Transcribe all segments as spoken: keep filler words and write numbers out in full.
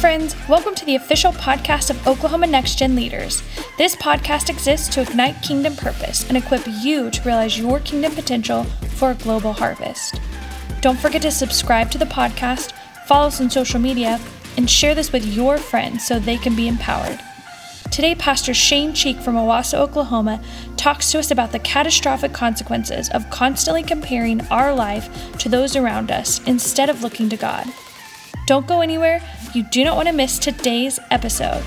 friends, welcome to the official podcast of Oklahoma Next Gen Leaders. This podcast exists to ignite kingdom purpose and equip you to realize your kingdom potential for a global harvest. Don't forget to subscribe to the podcast, follow us on social media, and share this with your friends so they can be empowered. Today, Pastor Shane Cheek from Owasso, Oklahoma, talks to us about the catastrophic consequences of constantly comparing our life to those around us instead of looking to God. Don't go anywhere. You do not want to miss today's episode.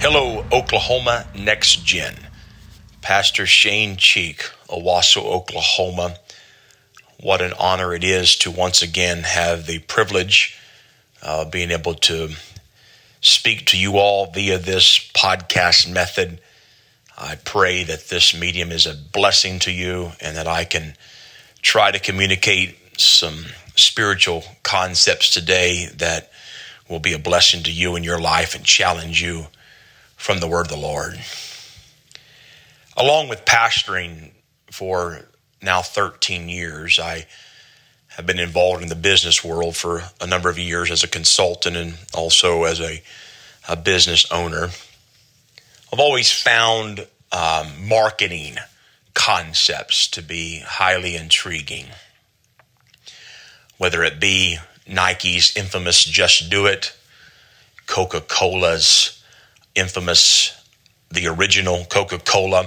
Hello, Oklahoma Next Gen. Pastor Shane Cheek, Owasso, Oklahoma. What an honor it is to once again have the privilege of being able to speak to you all via this podcast method. I pray that this medium is a blessing to you and that I can try to communicate some spiritual concepts today that will be a blessing to you in your life and challenge you from the word of the Lord. Along with pastoring for now thirteen years, I have been involved in the business world for a number of years as a consultant and also as a, a business owner. I've always found um, marketing concepts to be highly intriguing, whether it be Nike's infamous Just Do It, Coca-Cola's infamous, the original Coca-Cola.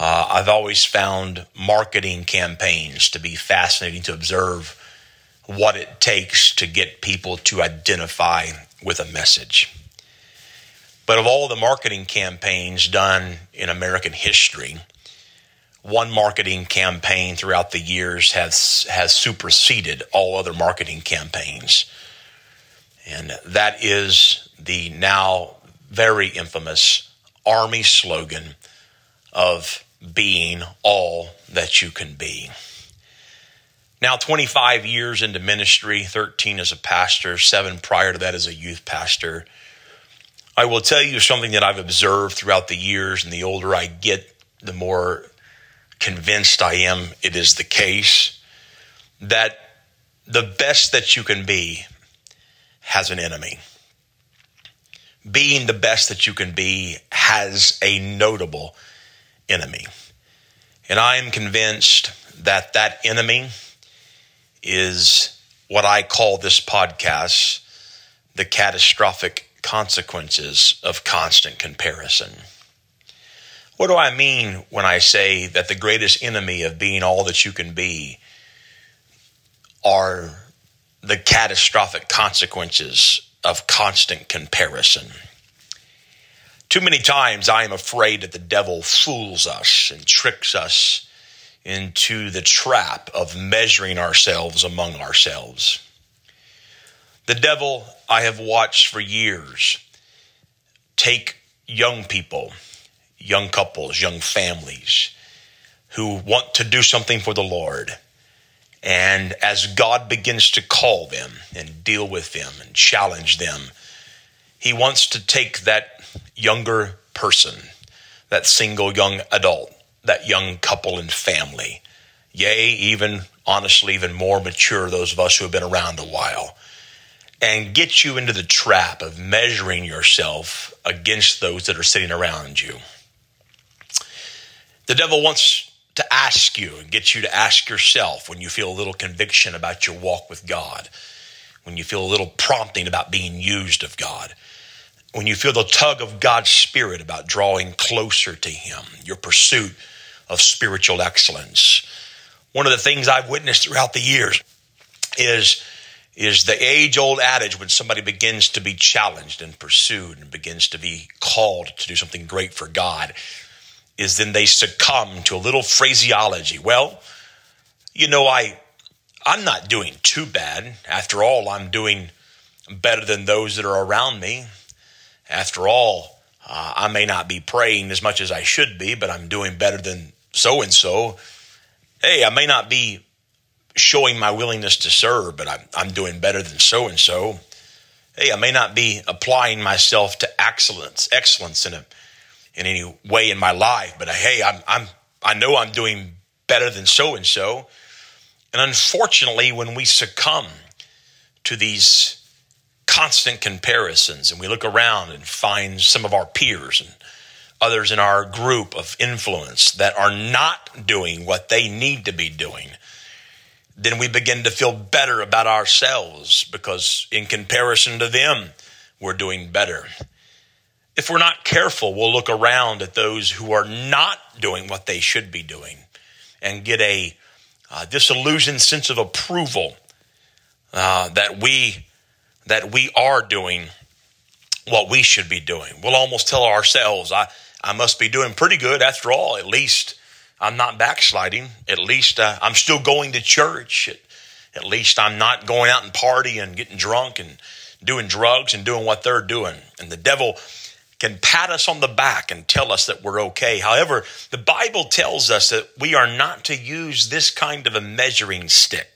Uh, I've always found marketing campaigns to be fascinating to observe what it takes to get people to identify with a message. But of all the marketing campaigns done in American history, one marketing campaign throughout the years has, has superseded all other marketing campaigns. And that is the now very infamous Army slogan of being all that you can be. Now, twenty-five years into ministry, thirteen as a pastor, seven prior to that as a youth pastor. I will tell you something that I've observed throughout the years, and the older I get, the more convinced I am it is the case, that the best that you can be has an enemy. Being the best that you can be has a notable enemy. And I am convinced that that enemy is what I call this podcast, the catastrophic consequences of constant comparison. What do I mean when I say that the greatest enemy of being all that you can be are the catastrophic consequences of constant comparison? Too many times I am afraid that the devil fools us and tricks us into the trap of measuring ourselves among ourselves. The devil, I have watched for years, take young people, young couples, young families who want to do something for the Lord. And as God begins to call them and deal with them and challenge them, he wants to take that younger person, that single young adult, that young couple and family, yea, even honestly, even more mature, those of us who have been around a while, and get you into the trap of measuring yourself against those that are sitting around you. The devil wants to ask you and get you to ask yourself when you feel a little conviction about your walk with God, when you feel a little prompting about being used of God, when you feel the tug of God's Spirit about drawing closer to Him, your pursuit of spiritual excellence. One of the things I've witnessed throughout the years is, is the age-old adage when somebody begins to be challenged and pursued and begins to be called to do something great for God, is then they succumb to a little phraseology. Well, you know, I, I'm not doing too bad. After all, I'm doing better than those that are around me. After all, uh, I may not be praying as much as I should be, but I'm doing better than so-and-so. Hey, I may not be showing my willingness to serve, but I'm, I'm doing better than so-and-so. Hey, I may not be applying myself to excellence, excellence in a, in any way in my life, but hey, I'm, I'm, I know I'm doing better than so-and-so. And unfortunately, when we succumb to these constant comparisons and we look around and find some of our peers and others in our group of influence that are not doing what they need to be doing, then we begin to feel better about ourselves because in comparison to them, we're doing better. If we're not careful, we'll look around at those who are not doing what they should be doing and get a uh, disillusioned sense of approval uh, that we that we are doing what we should be doing. We'll almost tell ourselves, I, I must be doing pretty good after all. At least I'm not backsliding. At least uh, I'm still going to church. At, at least I'm not going out and partying and getting drunk and doing drugs and doing what they're doing. And the devil can pat us on the back and tell us that we're okay. However, the Bible tells us that we are not to use this kind of a measuring stick.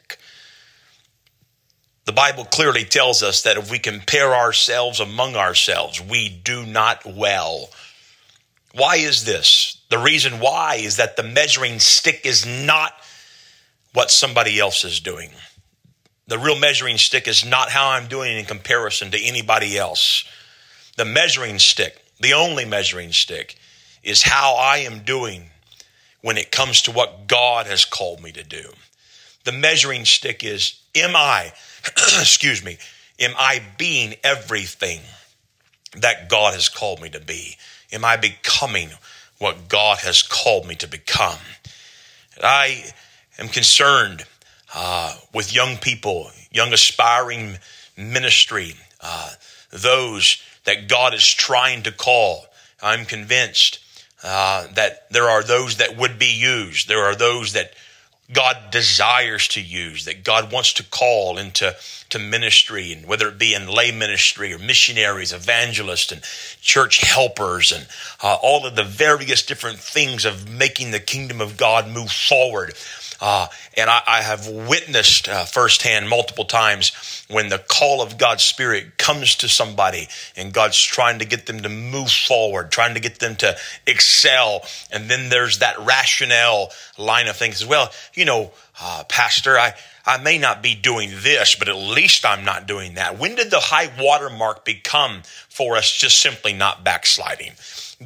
The Bible clearly tells us that if we compare ourselves among ourselves, we do not well. Why is this? The reason why is that the measuring stick is not what somebody else is doing. The real measuring stick is not how I'm doing in comparison to anybody else. The measuring stick, the only measuring stick, is how I am doing when it comes to what God has called me to do. The measuring stick is, am I, excuse me, am I being everything that God has called me to be? Am I becoming what God has called me to become? I am concerned uh, with young people, young aspiring ministry, uh, those that God is trying to call. I'm convinced uh, that there are those that would be used. There are those that God desires to use, that God wants to call into to ministry, and whether it be in lay ministry or missionaries, evangelists, and church helpers, and uh, all of the various different things of making the kingdom of God move forward. Uh, and I, I have witnessed uh, firsthand multiple times when the call of God's Spirit comes to somebody and God's trying to get them to move forward, trying to get them to excel. And then there's that rationale line of things as well. You know, uh, Pastor, I, I may not be doing this, but at least I'm not doing that. When did the high water mark become for us just simply not backsliding?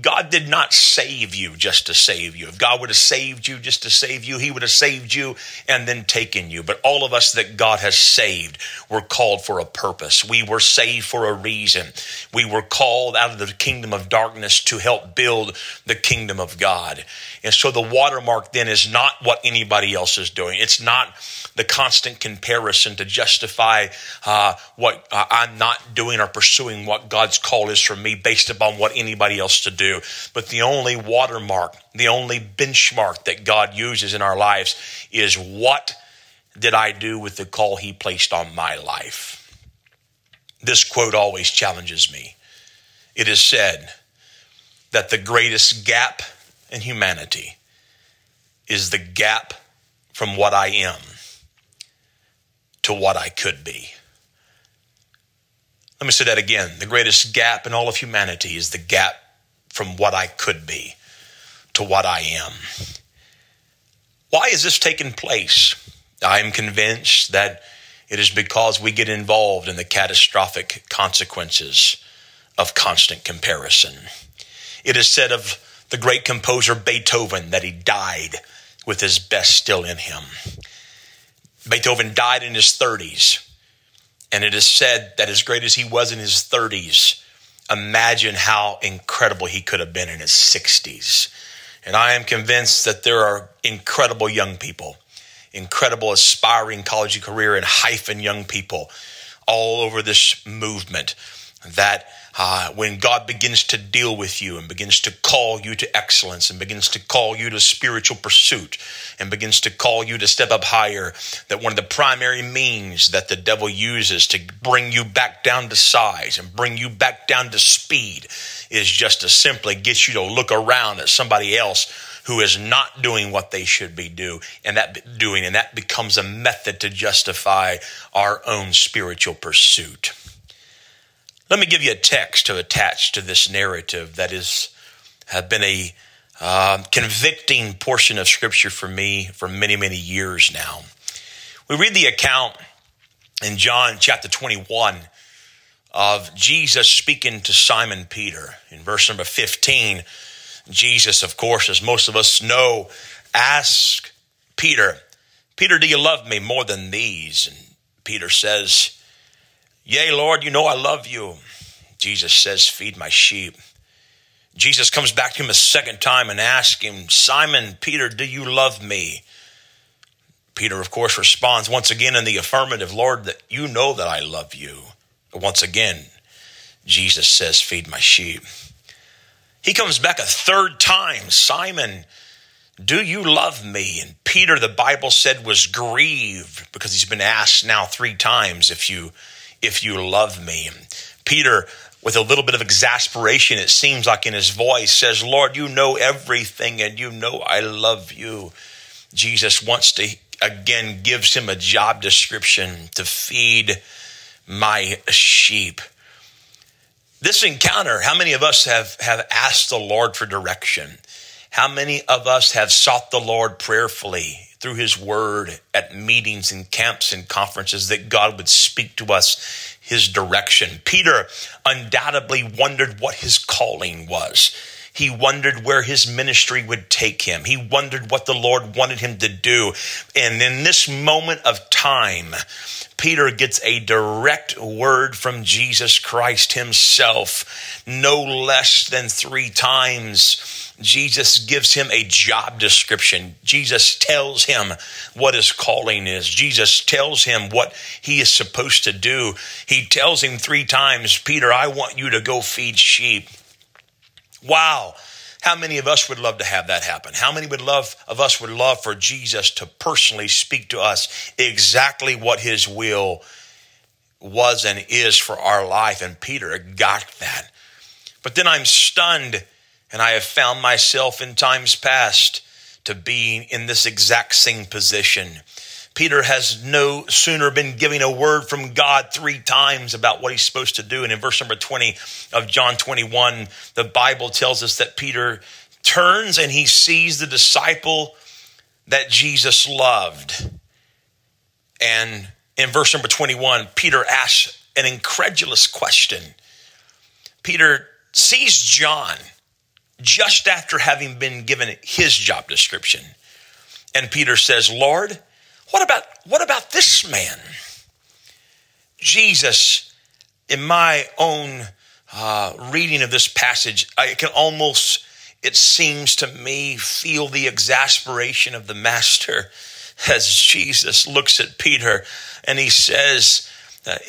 God did not save you just to save you. If God would have saved you just to save you, he would have saved you and then taken you. But all of us that God has saved were called for a purpose. We were saved for a reason. We were called out of the kingdom of darkness to help build the kingdom of God. And so the watermark then is not what anybody else is doing. It's not the constant comparison to justify uh, what uh, I'm not doing or pursuing what God's call is for me based upon what anybody else to do. But the only watermark, the only benchmark that God uses in our lives is what did I do with the call he placed on my life? This quote always challenges me. It is said that the greatest gap in humanity is the gap from what I am to what I could be. Let me say that again. The greatest gap in all of humanity is the gap from what I could be to what I am. Why is this taking place? I am convinced that it is because we get involved in the catastrophic consequences of constant comparison. It is said of the great composer Beethoven that he died with his best still in him. Beethoven died in his thirties, and it is said that as great as he was in his thirties, imagine how incredible he could have been in his sixties. And I am convinced that there are incredible young people, incredible aspiring college career and hyphen young people all over this movement that uh, when God begins to deal with you and begins to call you to excellence and begins to call you to spiritual pursuit and begins to call you to step up higher, that one of the primary means that the devil uses to bring you back down to size and bring you back down to speed is just to simply get you to look around at somebody else who is not doing what they should be do, and that doing, and that becomes a method to justify our own spiritual pursuit. Let me give you a text to attach to this narrative that is have been a uh, convicting portion of Scripture for me for many, many years now. We read the account in John chapter twenty-one of Jesus speaking to Simon Peter. In verse number fifteen, Jesus, of course, as most of us know, asks Peter, Peter, do you love me more than these? And Peter says, Yea, Lord, you know I love you. Jesus says, feed my sheep. Jesus comes back to him a second time and asks him, Simon, Peter, do you love me? Peter, of course, responds once again in the affirmative, Lord, that you know that I love you. Once again, Jesus says, feed my sheep. He comes back a third time, Simon, do you love me? And Peter, the Bible said, was grieved because he's been asked now three times if you If you love me. Peter, with a little bit of exasperation, it seems like in his voice, says, Lord, you know everything and you know I love you. Jesus wants to, again, gives him a job description to feed my sheep. This encounter, how many of us have, have asked the Lord for direction? How many of us have sought the Lord prayerfully through his word at meetings and camps and conferences that God would speak to us his direction? Peter undoubtedly wondered what his calling was. He wondered where his ministry would take him. He wondered what the Lord wanted him to do. And in this moment of time, Peter gets a direct word from Jesus Christ himself. No less than three times, Jesus gives him a job description. Jesus tells him what his calling is. Jesus tells him what he is supposed to do. He tells him three times, Peter, I want you to go feed sheep. Wow. How many of us would love to have that happen? How many would love of us would love for Jesus to personally speak to us exactly what his will was and is for our life? And Peter got that. But then I'm stunned, and I have found myself in times past to being in this exact same position. Peter has no sooner been giving a word from God three times about what he's supposed to do. And in verse number twenty of John twenty-one, the Bible tells us that Peter turns and he sees the disciple that Jesus loved. And in verse number twenty-one, Peter asks an incredulous question. Peter sees John just after having been given his job description. And Peter says, Lord, What about what about this man? Jesus, in my own uh, reading of this passage, I can almost, it seems to me, feel the exasperation of the master as Jesus looks at Peter and he says,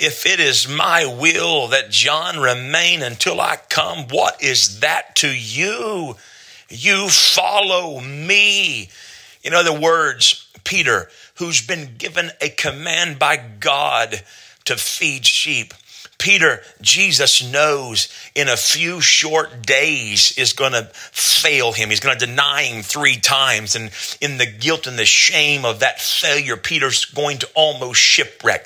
if it is my will that John remain until I come, what is that to you? You follow me. In other words, Peter, who's been given a command by God to feed sheep, Peter, Jesus knows in a few short days is going to fail him. He's going to deny him three times. And in the guilt and the shame of that failure, Peter's going to almost shipwreck.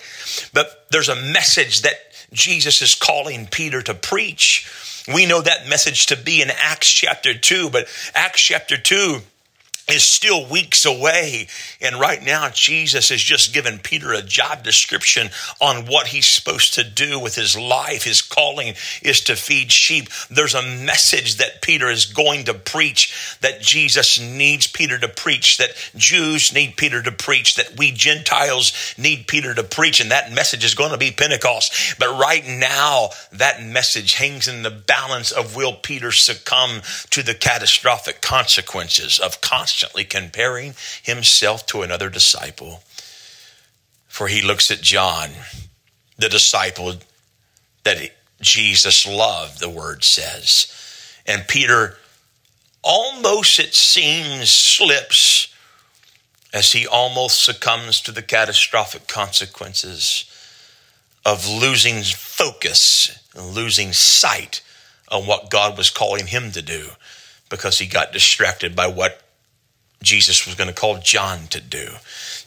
But there's a message that Jesus is calling Peter to preach. We know that message to be in Acts chapter two, but Acts chapter two is still weeks away. And right now, Jesus has just given Peter a job description on what he's supposed to do with his life. His calling is to feed sheep. There's a message that Peter is going to preach, that Jesus needs Peter to preach, that Jews need Peter to preach, that we Gentiles need Peter to preach. And that message is going to be Pentecost. But right now, that message hangs in the balance of will Peter succumb to the catastrophic consequences of constant comparing himself to another disciple. For he looks at John, the disciple that Jesus loved, the word says. And Peter almost, it seems, slips as he almost succumbs to the catastrophic consequences of losing focus and losing sight on what God was calling him to do because he got distracted by what Jesus was going to call John to do.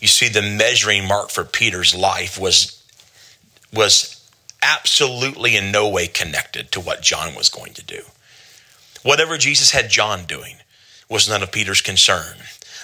You see, the measuring mark for Peter's life was, was absolutely in no way connected to what John was going to do. Whatever Jesus had John doing was none of Peter's concern.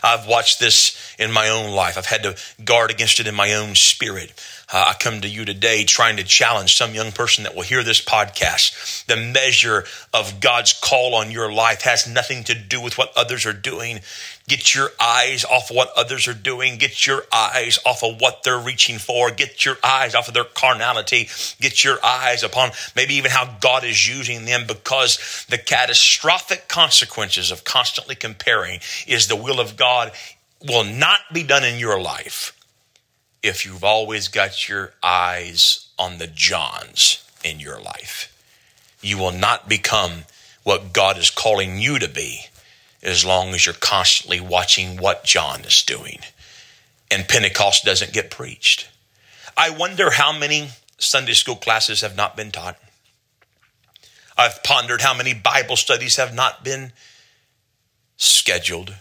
I've watched this in my own life. I've had to guard against it in my own spirit. Uh, I come to you today trying to challenge some young person that will hear this podcast. The measure of God's call on your life has nothing to do with what others are doing. Get your eyes off of what others are doing. Get your eyes off of what they're reaching for. Get your eyes off of their carnality. Get your eyes upon maybe even how God is using them, because the catastrophic consequences of constantly comparing is the will of God will not be done in your life if you've always got your eyes on the Johns in your life. You will not become what God is calling you to be as long as you're constantly watching what John is doing. And Pentecost doesn't get preached. I wonder how many Sunday school classes have not been taught. I've pondered how many Bible studies have not been scheduled.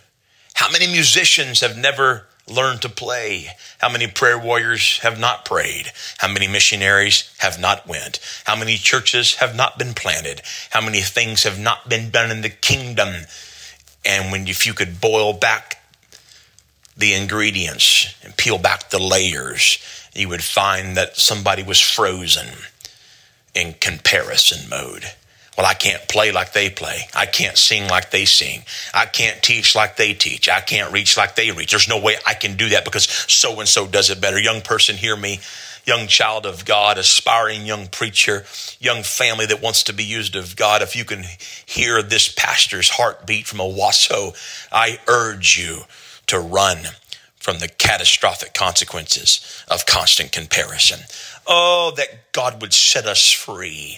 How many musicians have never learned to play? How many prayer warriors have not prayed? How many missionaries have not went? How many churches have not been planted? How many things have not been done in the kingdom? And when if you could boil back the ingredients and peel back the layers, you would find that somebody was frozen in comparison mode. Well, I can't play like they play. I can't sing like they sing. I can't teach like they teach. I can't reach like they reach. There's no way I can do that because so-and-so does it better. Young person, hear me. Young child of God, aspiring young preacher, young family that wants to be used of God. If you can hear this pastor's heartbeat from Owasso, I urge you to run from the catastrophic consequences of constant comparison. Oh, that God would set us free.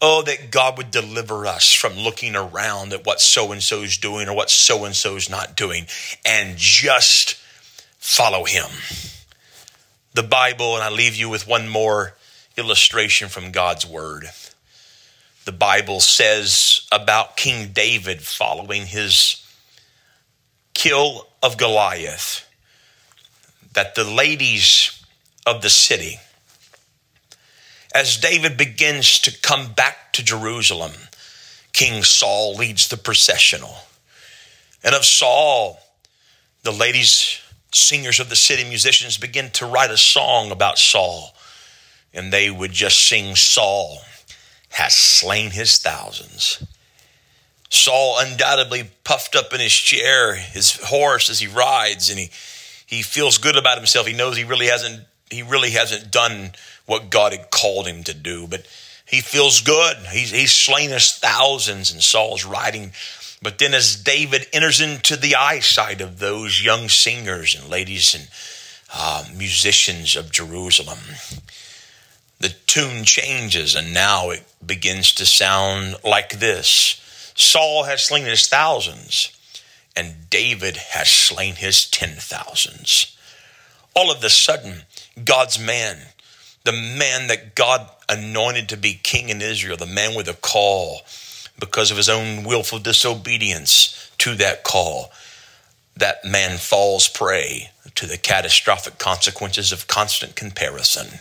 Oh, that God would deliver us from looking around at what so-and-so's doing or what so-and-so's not doing, and just follow him. The Bible, and I leave you with one more illustration from God's word. The Bible says about King David following his kill of Goliath, that the ladies of the city, as David begins to come back to Jerusalem, King Saul leads the processional. And of Saul, the ladies, singers of the city, musicians, begin to write a song about Saul. And they would just sing, Saul has slain his thousands. Saul undoubtedly puffed up in his chair, his horse as he rides, and he, he feels good about himself. He knows he really hasn't He really hasn't done what God had called him to do, but he feels good. He's, he's slain his thousands, and Saul's riding. But then as David enters into the eyesight of those young singers and ladies and uh, musicians of Jerusalem, the tune changes, and now it begins to sound like this. Saul has slain his thousands, and David has slain his ten thousands. All of a sudden, God's man, the man that God anointed to be king in Israel, the man with a call, because of his own willful disobedience to that call, that man falls prey to the catastrophic consequences of constant comparison.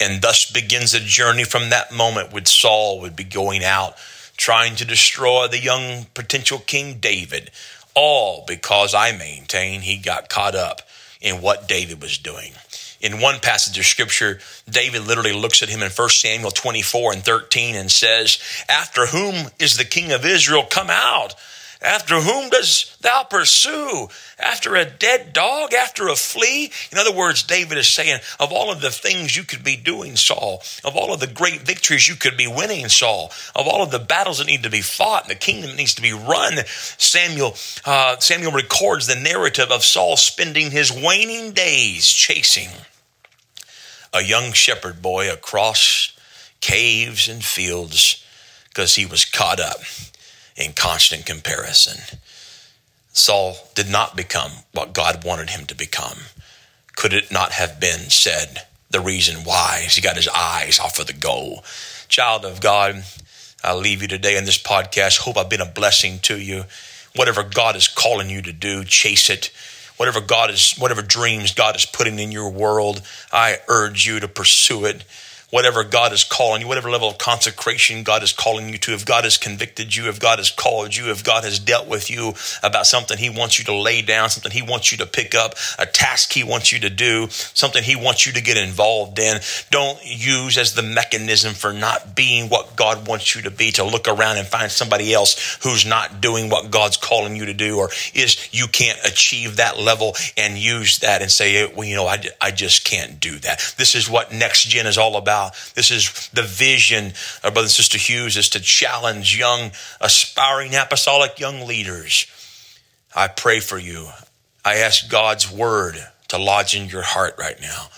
And thus begins a journey from that moment when Saul would be going out, trying to destroy the young potential King David, all because I maintain he got caught up in what David was doing. In one passage of scripture, David literally looks at him in First Samuel twenty-four and thirteen and says, after whom is the king of Israel come out? After whom dost thou pursue? After a dead dog? After a flea? In other words, David is saying, of all of the things you could be doing, Saul, of all of the great victories you could be winning, Saul, of all of the battles that need to be fought, the kingdom that needs to be run, Samuel, uh, Samuel records the narrative of Saul spending his waning days chasing a young shepherd boy across caves and fields because he was caught up in constant comparison. Saul did not become what God wanted him to become. Could it not have been said the reason why is he got his eyes off of the goal? Child of God, I leave you today in this podcast. Hope I've been a blessing to you. whatever God is calling you to do, chase it. Whatever God is, whatever dreams God is putting in your world, I urge you to pursue it. Whatever God is calling you, whatever level of consecration God is calling you to, if God has convicted you, if God has called you, if God has dealt with you about something he wants you to lay down, something he wants you to pick up, a task he wants you to do, something he wants you to get involved in, don't use as the mechanism for not being what God wants you to be, to look around and find somebody else who's not doing what God's calling you to do, or is you can't achieve that level, and use that and say, well, you know, I, I just can't do that. This is what Next Gen is all about. This is the vision of Brother and Sister Hughes, is to challenge young, aspiring, apostolic young leaders. I pray for you. I ask God's word to lodge in your heart right now,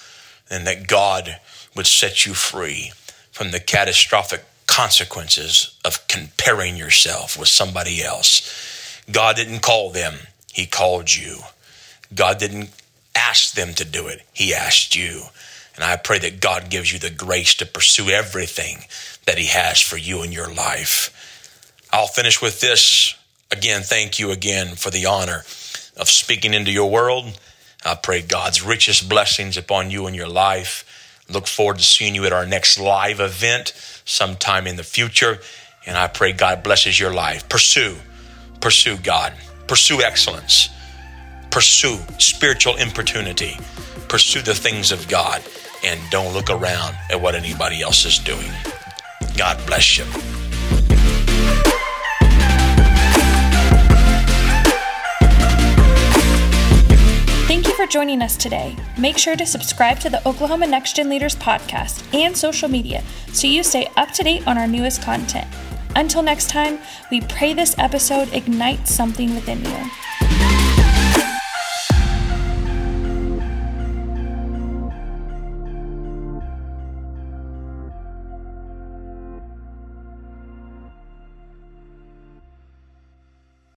and that God would set you free from the catastrophic consequences of comparing yourself with somebody else. God didn't call them. He called you. God didn't ask them to do it. He asked you. And I pray that God gives you the grace to pursue everything that he has for you in your life. I'll finish with this. Again, thank you again for the honor of speaking into your world. I pray God's richest blessings upon you and your life. Look forward to seeing you at our next live event sometime in the future. And I pray God blesses your life. Pursue, pursue God. Pursue excellence. Pursue spiritual importunity. Pursue the things of God. And don't look around at what anybody else is doing. God bless you. Thank you for joining us today. Make sure to subscribe to the Oklahoma Next Gen Leaders podcast and social media so you stay up to date on our newest content. Until next time, we pray this episode ignites something within you.